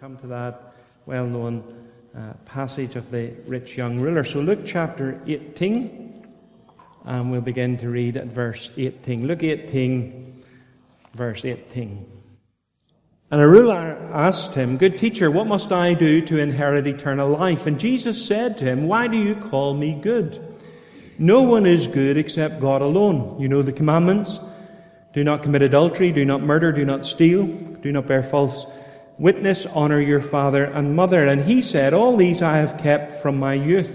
Come to that well-known passage of the rich young ruler. So Luke chapter 18, and we'll begin to read at verse 18. Luke 18, verse 18. And a ruler asked him, "Good teacher, what must I do to inherit eternal life?" And Jesus said to him, "Why do you call me good? No one is good except God alone. You know the commandments. Do not commit adultery, do not murder, do not steal, do not bear false witness, honor your father and mother." And he said, "All these I have kept from my youth."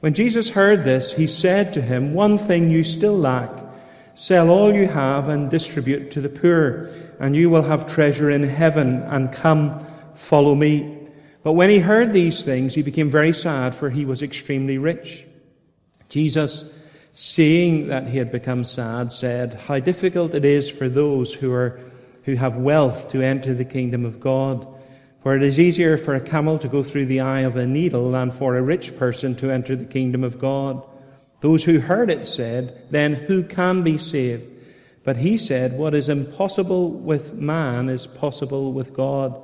When Jesus heard this, he said to him, "One thing you still lack. Sell all you have and distribute to the poor, and you will have treasure in heaven, and come, follow me." But when he heard these things, he became very sad, for he was extremely rich. Jesus, seeing that he had become sad, said, "How difficult it is for those who have wealth to enter the kingdom of God. For it is easier for a camel to go through the eye of a needle than for a rich person to enter the kingdom of God." Those who heard it said, "Then who can be saved?" But he said, "What is impossible with man is possible with God."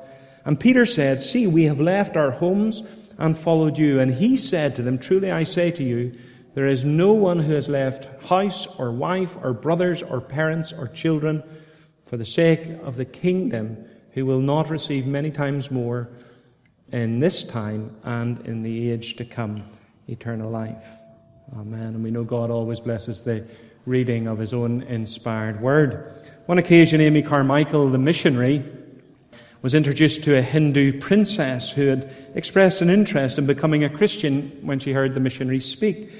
And Peter said, "See, we have left our homes and followed you." And he said to them, "Truly I say to you, there is no one who has left house or wife or brothers or parents or children for the sake of the kingdom, who will not receive many times more in this time and in the age to come eternal life." Amen. And we know God always blesses the reading of his own inspired word. One occasion, Amy Carmichael, the missionary, was introduced to a Hindu princess who had expressed an interest in becoming a Christian when she heard the missionary speak.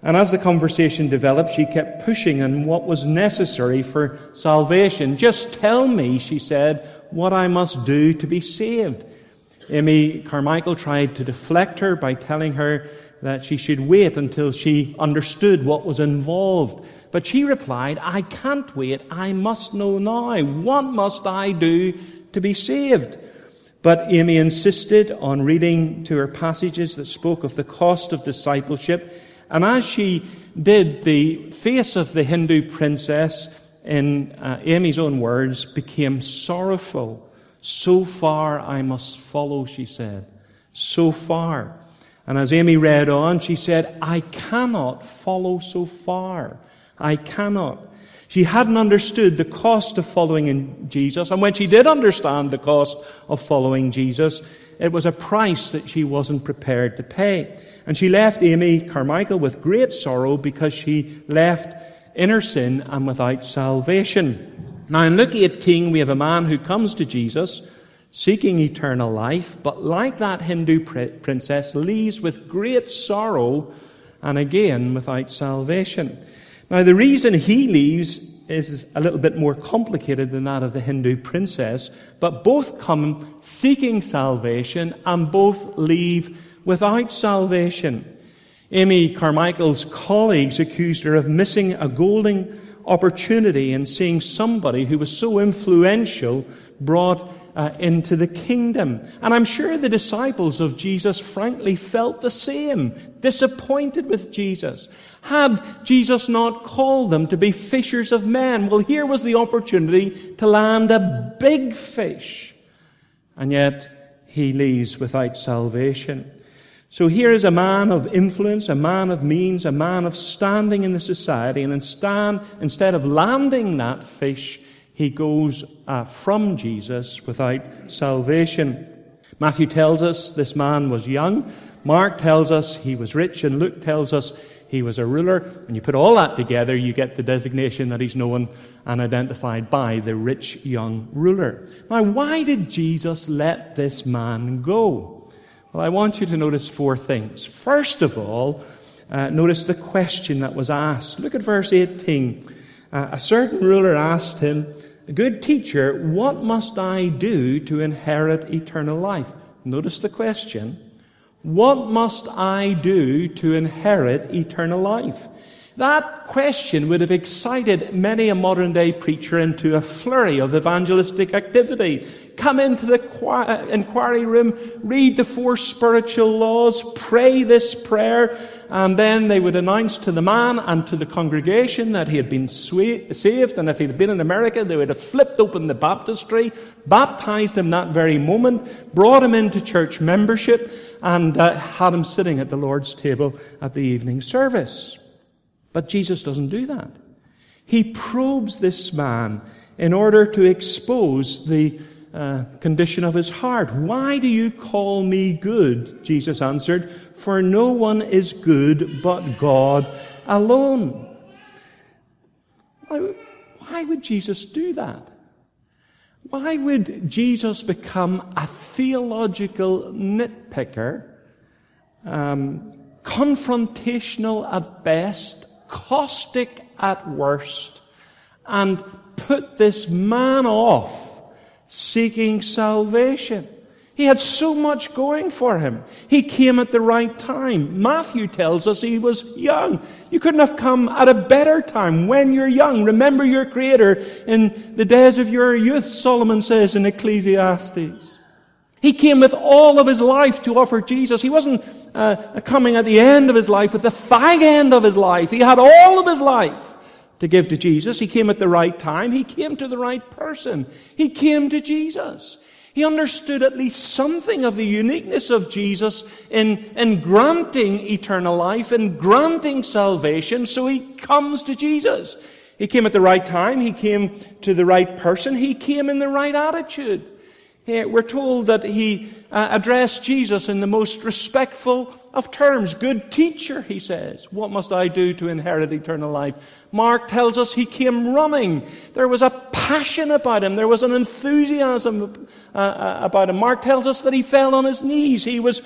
And as the conversation developed, she kept pushing on what was necessary for salvation. "Just tell me," she said, "what I must do to be saved." Amy Carmichael tried to deflect her by telling her that she should wait until she understood what was involved. But she replied, "I can't wait. I must know now. What must I do to be saved?" But Amy insisted on reading to her passages that spoke of the cost of discipleship. And as she did, the face of the Hindu princess, in Amy's own words, became sorrowful. "So far I must follow," she said. "So far." And as Amy read on, she said, "I cannot follow so far. I cannot." She hadn't understood the cost of following in Jesus. And when she did understand the cost of following Jesus, it was a price that she wasn't prepared to pay. And she left Amy Carmichael with great sorrow because she left in her sin and without salvation. Now in Luke 18, we have a man who comes to Jesus seeking eternal life, but like that Hindu princess, leaves with great sorrow and again without salvation. Now the reason he leaves is a little bit more complicated than that of the Hindu princess, but both come seeking salvation and both leave without salvation. Amy Carmichael's colleagues accused her of missing a golden opportunity in seeing somebody who was so influential brought into the kingdom. And I'm sure the disciples of Jesus frankly felt the same, disappointed with Jesus. Had Jesus not called them to be fishers of men? Well, here was the opportunity to land a big fish. And yet he leaves without salvation. So here is a man of influence, a man of means, a man of standing in the society, and instead of landing that fish, he goes from Jesus without salvation. Matthew tells us this man was young. Mark tells us he was rich, and Luke tells us he was a ruler. And you put all that together, you get the designation that he's known and identified by, the rich young ruler. Now, why did Jesus let this man go? Well, I want you to notice four things. First of all, notice the question that was asked. Look at verse 18. A certain ruler asked him, "Good teacher, what must I do to inherit eternal life?" Notice the question. What must I do to inherit eternal life? That question would have excited many a modern-day preacher into a flurry of evangelistic activity. Come into the inquiry room, read the four spiritual laws, pray this prayer, and then they would announce to the man and to the congregation that he had been saved, and if he'd been in America, they would have flipped open the baptistry, baptized him that very moment, brought him into church membership, and had him sitting at the Lord's table at the evening service. But Jesus doesn't do that. He probes this man in order to expose the condition of his heart. Why do you call me good? Jesus answered, for no one is good but God alone. Why would Jesus do that? Why would Jesus become a theological nitpicker, confrontational at best, caustic at worst, and put this man off seeking salvation? He had so much going for him. He came at the right time. Matthew tells us he was young. You couldn't have come at a better time when you're young. Remember your Creator in the days of your youth, Solomon says in Ecclesiastes. He came with all of his life to offer Jesus. He wasn't coming at the end of his life, at the fag end of his life. He had all of his life to give to Jesus. He came at the right time. He came to the right person. He came to Jesus. He understood at least something of the uniqueness of Jesus in granting eternal life, in granting salvation, so he comes to Jesus. He came at the right time. He came to the right person. He came in the right attitude. We're told that he addressed Jesus in the most respectful of terms. Good teacher, he says. What must I do to inherit eternal life? Mark tells us he came running. There was a passion about him. There was an enthusiasm about him. Mark tells us that he fell on his knees. He was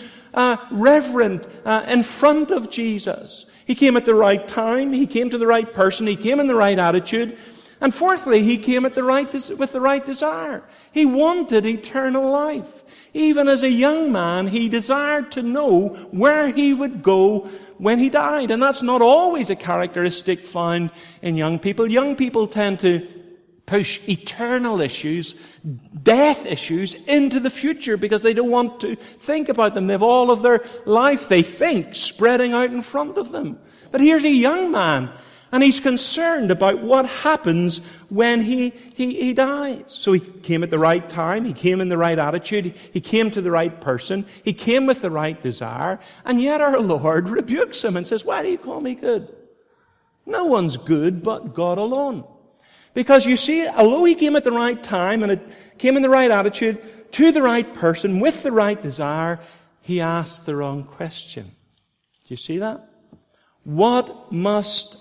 reverent in front of Jesus. He came at the right time. He came to the right person. He came in the right attitude. And fourthly, he came at the right with the right desire. He wanted eternal life. Even as a young man, he desired to know where he would go when he died. And that's not always a characteristic found in young people. Young people tend to push eternal issues, death issues, into the future because they don't want to think about them. They have all of their life, they think, spreading out in front of them. But here's a young man, and he's concerned about what happens when he dies. So he came at the right time. He came in the right attitude. He came to the right person. He came with the right desire. And yet our Lord rebukes him and says, why do you call me good? No one's good but God alone. Because you see, although he came at the right time and it came in the right attitude, to the right person, with the right desire, he asked the wrong question. Do you see that? What must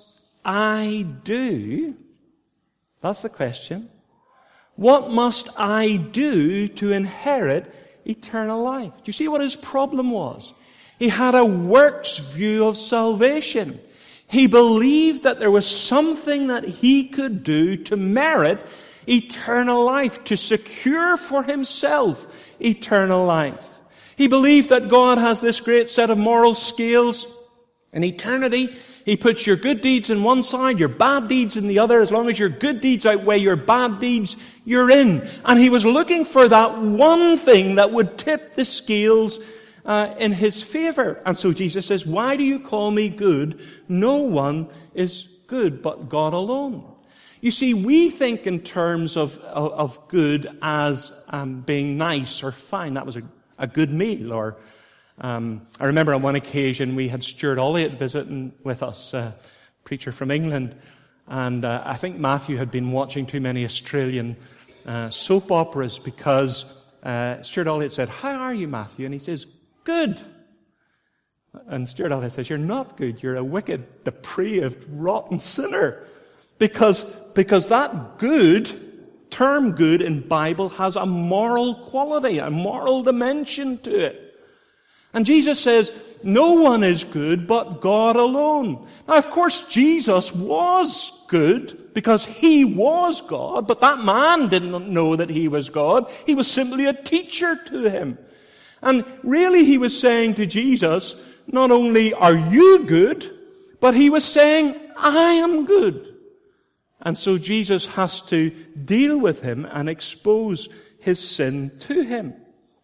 I do? That's the question. What must I do to inherit eternal life? Do you see what his problem was? He had a works view of salvation. He believed that there was something that he could do to merit eternal life, to secure for himself eternal life. He believed that God has this great set of moral scales in eternity. He puts your good deeds in one side, your bad deeds in the other. As long as your good deeds outweigh your bad deeds, you're in. And he was looking for that one thing that would tip the scales in his favor. And so Jesus says, why do you call me good? No one is good but God alone. You see, we think in terms of good as being nice or fine. That was a good meal, or I remember on one occasion we had Stuart Olyott visiting with us, a preacher from England, and I think Matthew had been watching too many Australian soap operas, because Stuart Olyott said, how are you, Matthew? And he says, good. And Stuart Olyott says, you're not good, you're a wicked, depraved, rotten sinner. Because that good, term good in Bible, has a moral quality, a moral dimension to it. And Jesus says, no one is good but God alone. Now, of course, Jesus was good because he was God, but that man didn't know that he was God. He was simply a teacher to him. And really, he was saying to Jesus, not only are you good, but he was saying, I am good. And so Jesus has to deal with him and expose his sin to him.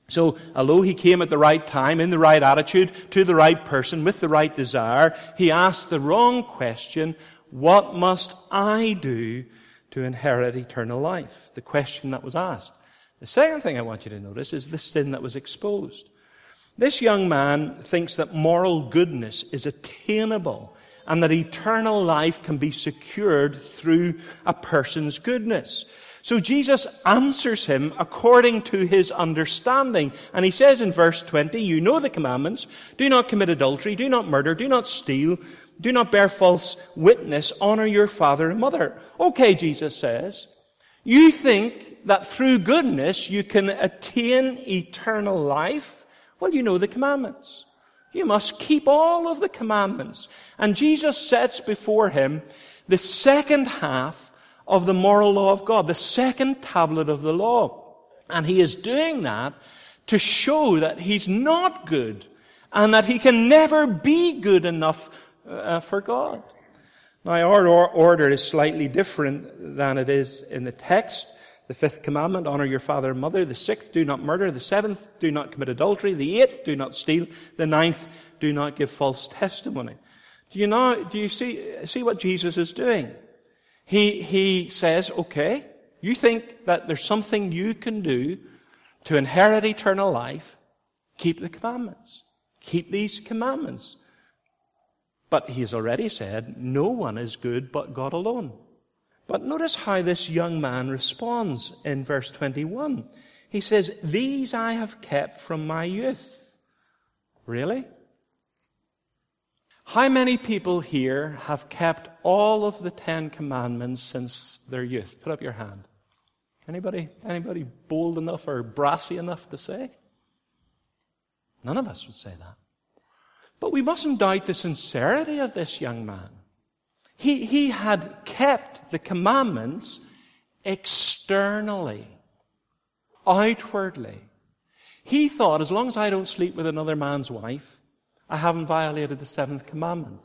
So, although he came at the right time, in the right attitude, to the right person, with the right desire, he asked the wrong question, what must I do to inherit eternal life? The question that was asked. The second thing I want you to notice is the sin that was exposed. This young man thinks that moral goodness is attainable and that eternal life can be secured through a person's goodness. So Jesus answers him according to his understanding. And he says in verse 20, you know the commandments, do not commit adultery, do not murder, do not steal, do not bear false witness, honor your father and mother. Okay, Jesus says, you think that through goodness you can attain eternal life? Well, you know the commandments. You must keep all of the commandments. And Jesus sets before him the second half of the moral law of God, the second tablet of the law. And he is doing that to show that he's not good and that he can never be good enough for God. Now, our order is slightly different than it is in the text. The fifth commandment, honor your father and mother. The sixth, do not murder. The seventh, do not commit adultery. The eighth, do not steal. The ninth, do not give false testimony. Do you see what Jesus is doing? He says, okay, you think that there's something you can do to inherit eternal life? Keep the commandments. Keep these commandments. But he's already said, no one is good but God alone. But notice how this young man responds in verse 21. He says, these I have kept from my youth. Really? How many people here have kept all of the 10 commandments since their youth? Put up your hand. Anybody bold enough or brassy enough to say? None of us would say that. But we mustn't doubt the sincerity of this young man. He had kept the commandments externally, outwardly. He thought, as long as I don't sleep with another man's wife, I haven't violated the seventh commandment.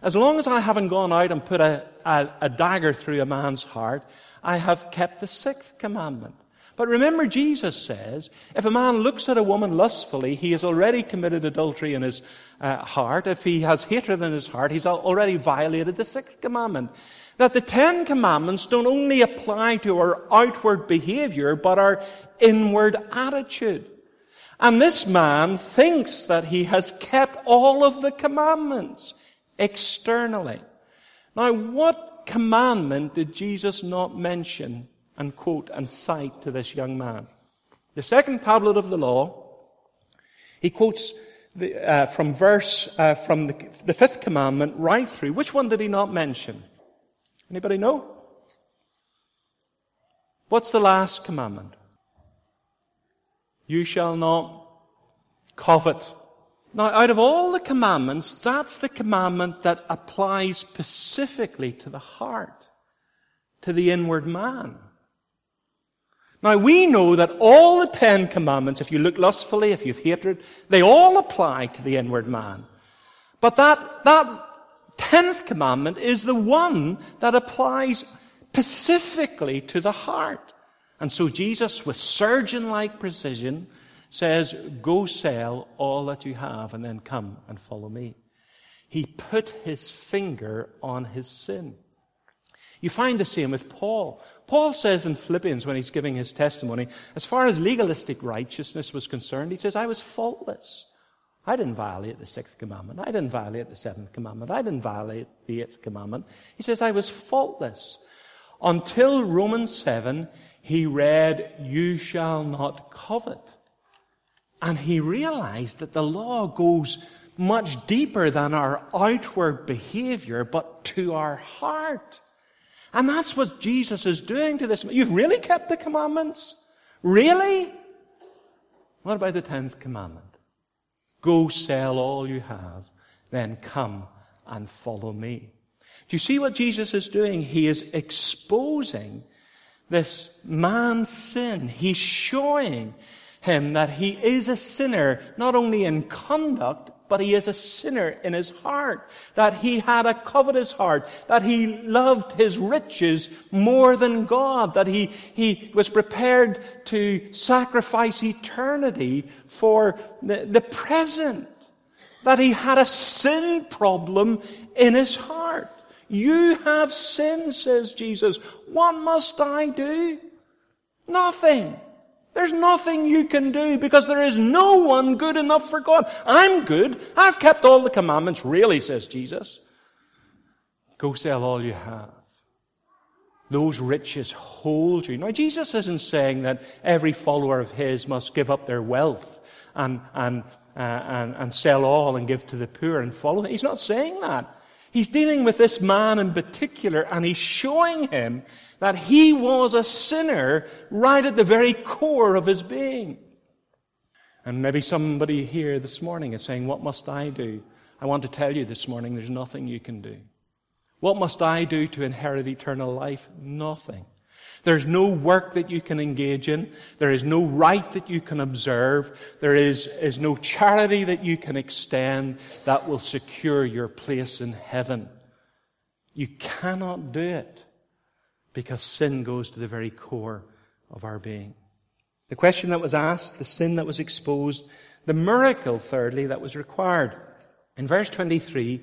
As long as I haven't gone out and put a dagger through a man's heart, I have kept the sixth commandment. But remember, Jesus says, if a man looks at a woman lustfully, he has already committed adultery in his heart. If he has hatred in his heart, he's already violated the sixth commandment. That the 10 commandments don't only apply to our outward behavior, but our inward attitude. And this man thinks that he has kept all of the commandments externally. Now, what commandment did Jesus not mention and quote and cite to this young man? The second tablet of the law, he quotes from the fifth commandment right through. Which one did he not mention? Anybody know? What's the last commandment? You shall not covet. Now, out of all the commandments, that's the commandment that applies specifically to the heart, to the inward man. Now, we know that all the 10 commandments, if you look lustfully, if you have hatred, they all apply to the inward man. But that 10th commandment is the one that applies specifically to the heart. And so Jesus, with surgeon-like precision, says, go sell all that you have and then come and follow me. He put his finger on his sin. You find the same with Paul. Paul says in Philippians, when he's giving his testimony, as far as legalistic righteousness was concerned, he says, I was faultless. I didn't violate the sixth commandment. I didn't violate the seventh commandment. I didn't violate the eighth commandment. He says, I was faultless. Until Romans 7, he read, you shall not covet. And he realized that the law goes much deeper than our outward behavior, but to our heart. And that's what Jesus is doing to this man. You've really kept the commandments? Really? What about the 10th commandment? Go sell all you have, then come and follow me. Do you see what Jesus is doing? He is exposing this man's sin. He's showing him that he is a sinner, not only in conduct, but he is a sinner in his heart, that he had a covetous heart, that he loved his riches more than God, that he was prepared to sacrifice eternity for the present, that he had a sin problem in his heart. You have sinned, says Jesus. What must I do? Nothing. There's nothing you can do because there is no one good enough for God. I'm good. I've kept all the commandments, really, says Jesus. Go sell all you have. Those riches hold you. Now, Jesus isn't saying that every follower of his must give up their wealth and sell all and give to the poor and follow him. He's not saying that. He's dealing with this man in particular, and he's showing him that he was a sinner right at the very core of his being. And maybe somebody here this morning is saying, what must I do? I want to tell you this morning, there's nothing you can do. What must I do to inherit eternal life? Nothing. There's no work that you can engage in. There is no rite that you can observe. There is no charity that you can extend that will secure your place in heaven. You cannot do it because sin goes to the very core of our being. The question that was asked, the sin that was exposed, the miracle, thirdly, that was required. In verse 23,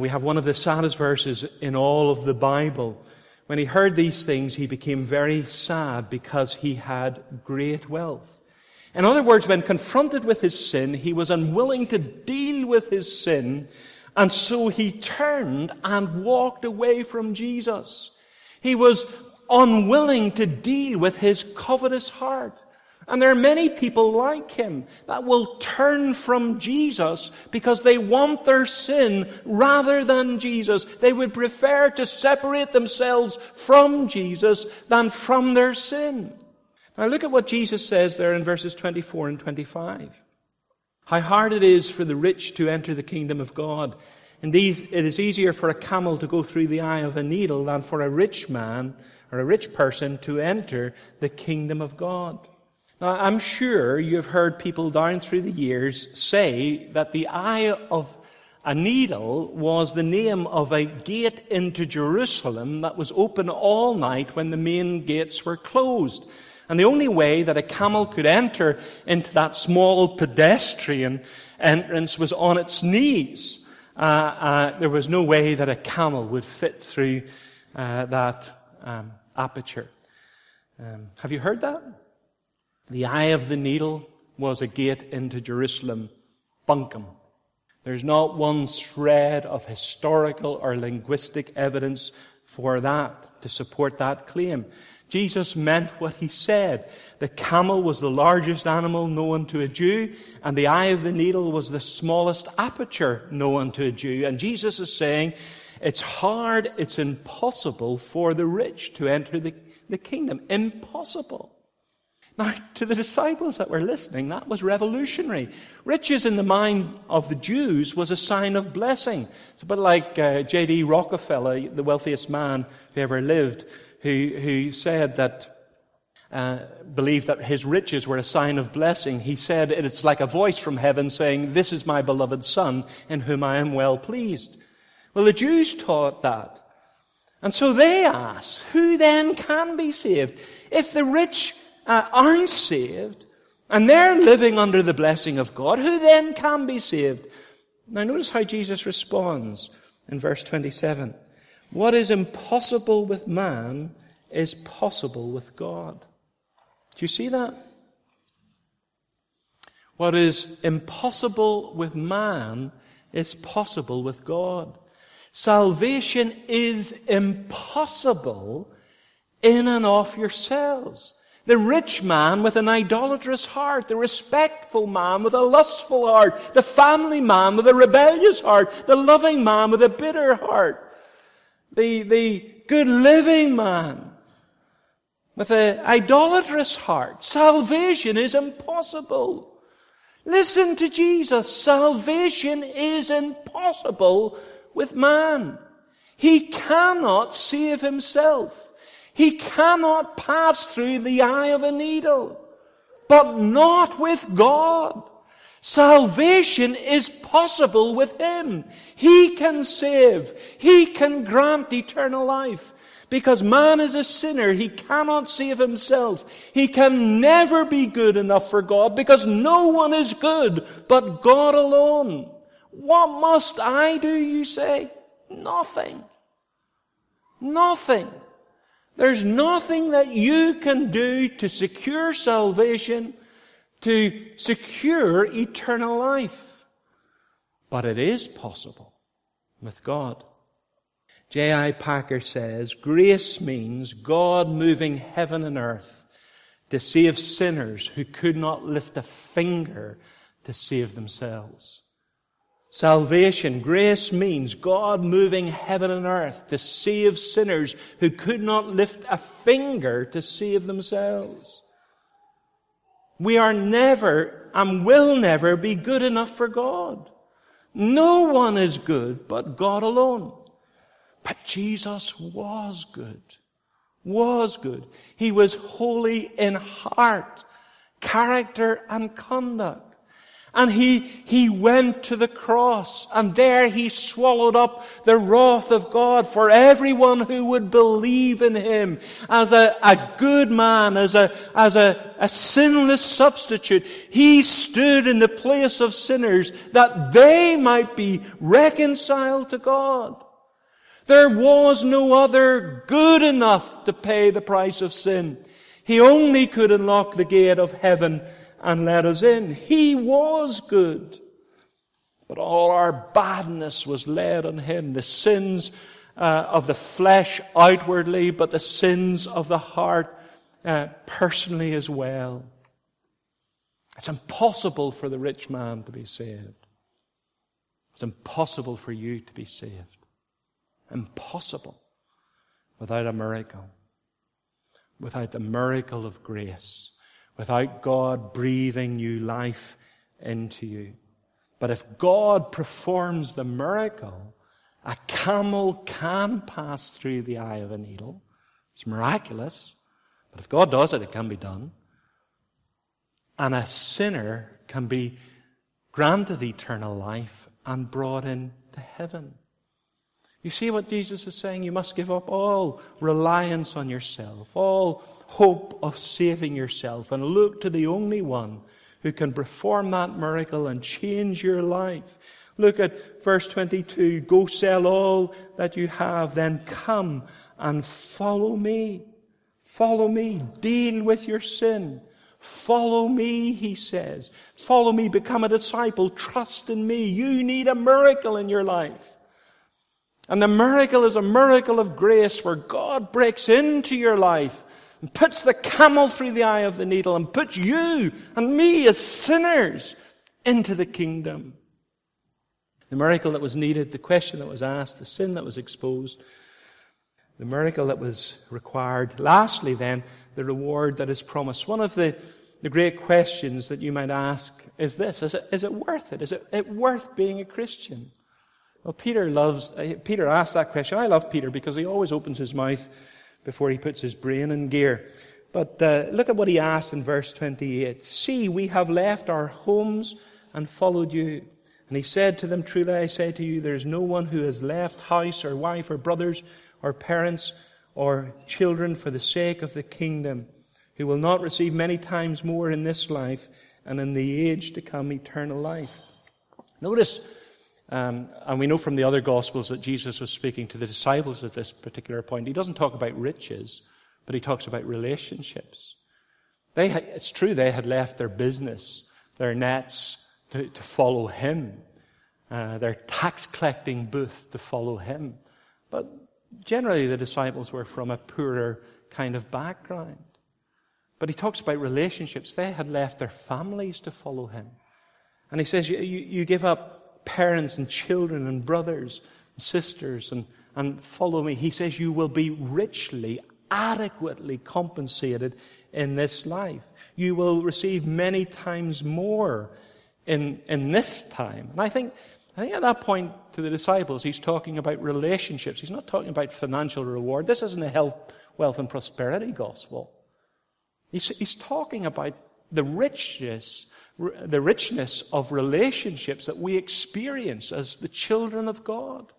we have one of the saddest verses in all of the Bible. When he heard these things, he became very sad because he had great wealth. In other words, when confronted with his sin, he was unwilling to deal with his sin, and so he turned and walked away from Jesus. He was unwilling to deal with his covetous heart. And there are many people like him that will turn from Jesus because they want their sin rather than Jesus. They would prefer to separate themselves from Jesus than from their sin. Now look at what Jesus says there in verses 24 and 25. How hard it is for the rich to enter the kingdom of God. Indeed, it is easier for a camel to go through the eye of a needle than for a rich man or a rich person to enter the kingdom of God. Now, I'm sure you've heard people down through the years say that the eye of a needle was the name of a gate into Jerusalem that was open all night when the main gates were closed. And the only way that a camel could enter into that small pedestrian entrance was on its knees. There was no way that a camel would fit through that aperture. Have you heard that? The eye of the needle was a gate into Jerusalem. Bunkum. There's not one shred of historical or linguistic evidence for that, to support that claim. Jesus meant what he said. The camel was the largest animal known to a Jew, and the eye of the needle was the smallest aperture known to a Jew. And Jesus is saying, it's hard, it's impossible for the rich to enter the kingdom. Impossible. Now, to the disciples that were listening, that was revolutionary. Riches in the mind of the Jews was a sign of blessing. It's a bit like J.D. Rockefeller, the wealthiest man who ever lived, who said that, believed that his riches were a sign of blessing. He said, it's like a voice from heaven saying, "This is my beloved son in whom I am well pleased." Well, the Jews taught that. And so they asked, who then can be saved? If the rich aren't saved, and they're living under the blessing of God, who then can be saved? Now notice how Jesus responds in verse 27. What is impossible with man is possible with God. Do you see that? What is impossible with man is possible with God. Salvation is impossible in and of yourselves. The rich man with an idolatrous heart, the respectful man with a lustful heart, the family man with a rebellious heart, the loving man with a bitter heart, the good living man with an idolatrous heart. Salvation is impossible. Listen to Jesus. Salvation is impossible with man. He cannot save himself. He cannot pass through the eye of a needle, but not with God. Salvation is possible with him. He can save. He can grant eternal life. Because man is a sinner. He cannot save himself. He can never be good enough for God because no one is good but God alone. What must I do, you say? Nothing. Nothing. There's nothing that you can do to secure salvation, to secure eternal life. But it is possible with God. J. I. Packer says, grace means God moving heaven and earth to save sinners who could not lift a finger to save themselves. Salvation, grace means God moving heaven and earth to save sinners who could not lift a finger to save themselves. We are never and will never be good enough for God. No one is good but God alone. But Jesus was good. Was good. He was holy in heart, character and conduct. And he went to the cross, and there he swallowed up the wrath of God for everyone who would believe in him as a good man, as a sinless substitute. He stood in the place of sinners that they might be reconciled to God. There was no other good enough to pay the price of sin. He only could unlock the gate of heaven and let us in. He was good. But all our badness was laid on him. The sins of the flesh outwardly, but the sins of the heart personally as well. It's impossible for the rich man to be saved. It's impossible for you to be saved. Impossible without a miracle. Without the miracle of grace. Without God breathing new life into you. But if God performs the miracle, a camel can pass through the eye of a needle. It's miraculous. But if God does it, it can be done. And a sinner can be granted eternal life and brought into heaven. You see what Jesus is saying? You must give up all reliance on yourself, all hope of saving yourself, and look to the only one who can perform that miracle and change your life. Look at verse 22. Go sell all that you have, then come and follow me. Follow me. Deal with your sin. Follow me, he says. Follow me. Become a disciple. Trust in me. You need a miracle in your life. And the miracle is a miracle of grace where God breaks into your life and puts the camel through the eye of the needle and puts you and me as sinners into the kingdom. The miracle that was needed, the question that was asked, the sin that was exposed, the miracle that was required. Lastly then, the reward that is promised. One of the great questions that you might ask is this, is it worth it? Is it worth being a Christian? Well, Peter asked that question. I love Peter because he always opens his mouth before he puts his brain in gear. But look at what he asked in verse 28. See, we have left our homes and followed you. And he said to them, truly I say to you, there is no one who has left house or wife or brothers or parents or children for the sake of the kingdom, who will not receive many times more in this life and in the age to come eternal life. Notice, and we know from the other Gospels that Jesus was speaking to the disciples at this particular point. He doesn't talk about riches, but he talks about relationships. It's true they had left their business, their nets, to follow him, their tax-collecting booth to follow him. But generally the disciples were from a poorer kind of background. But he talks about relationships. They had left their families to follow him. And he says, you give up parents and children and brothers and sisters and follow me. He says you will be richly, adequately compensated in this life. You will receive many times more in this time. And I think at that point to the disciples, he's talking about relationships. He's not talking about financial reward. This isn't a health, wealth, and prosperity gospel. He's talking about the richness the richness of relationships that we experience as the children of God.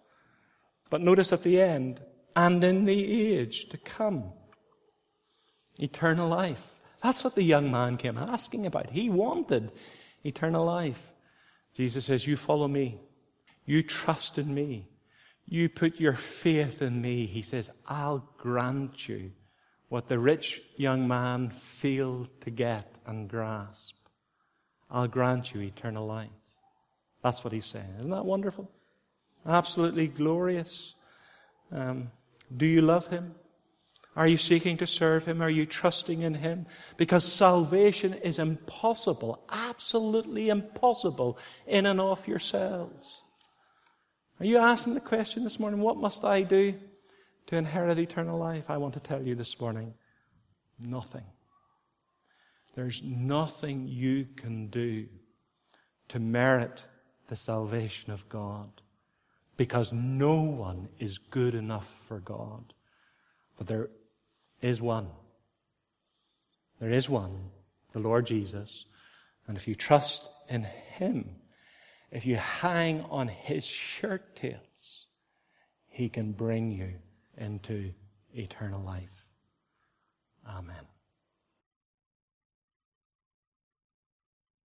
But notice at the end, and in the age to come, eternal life. That's what the young man came asking about. He wanted eternal life. Jesus says, you follow me. You trust in me. You put your faith in me. He says, I'll grant you what the rich young man failed to get and grasp. I'll grant you eternal life. That's what he's saying. Isn't that wonderful? Absolutely glorious. Do you love him? Are you seeking to serve him? Are you trusting in him? Because salvation is impossible, absolutely impossible, in and of yourselves. Are you asking the question this morning, what must I do to inherit eternal life? I want to tell you this morning, nothing. There's nothing you can do to merit the salvation of God, because no one is good enough for God. But there is one. There is one, the Lord Jesus. And if you trust in him, if you hang on his shirt tails, he can bring you into eternal life. Amen.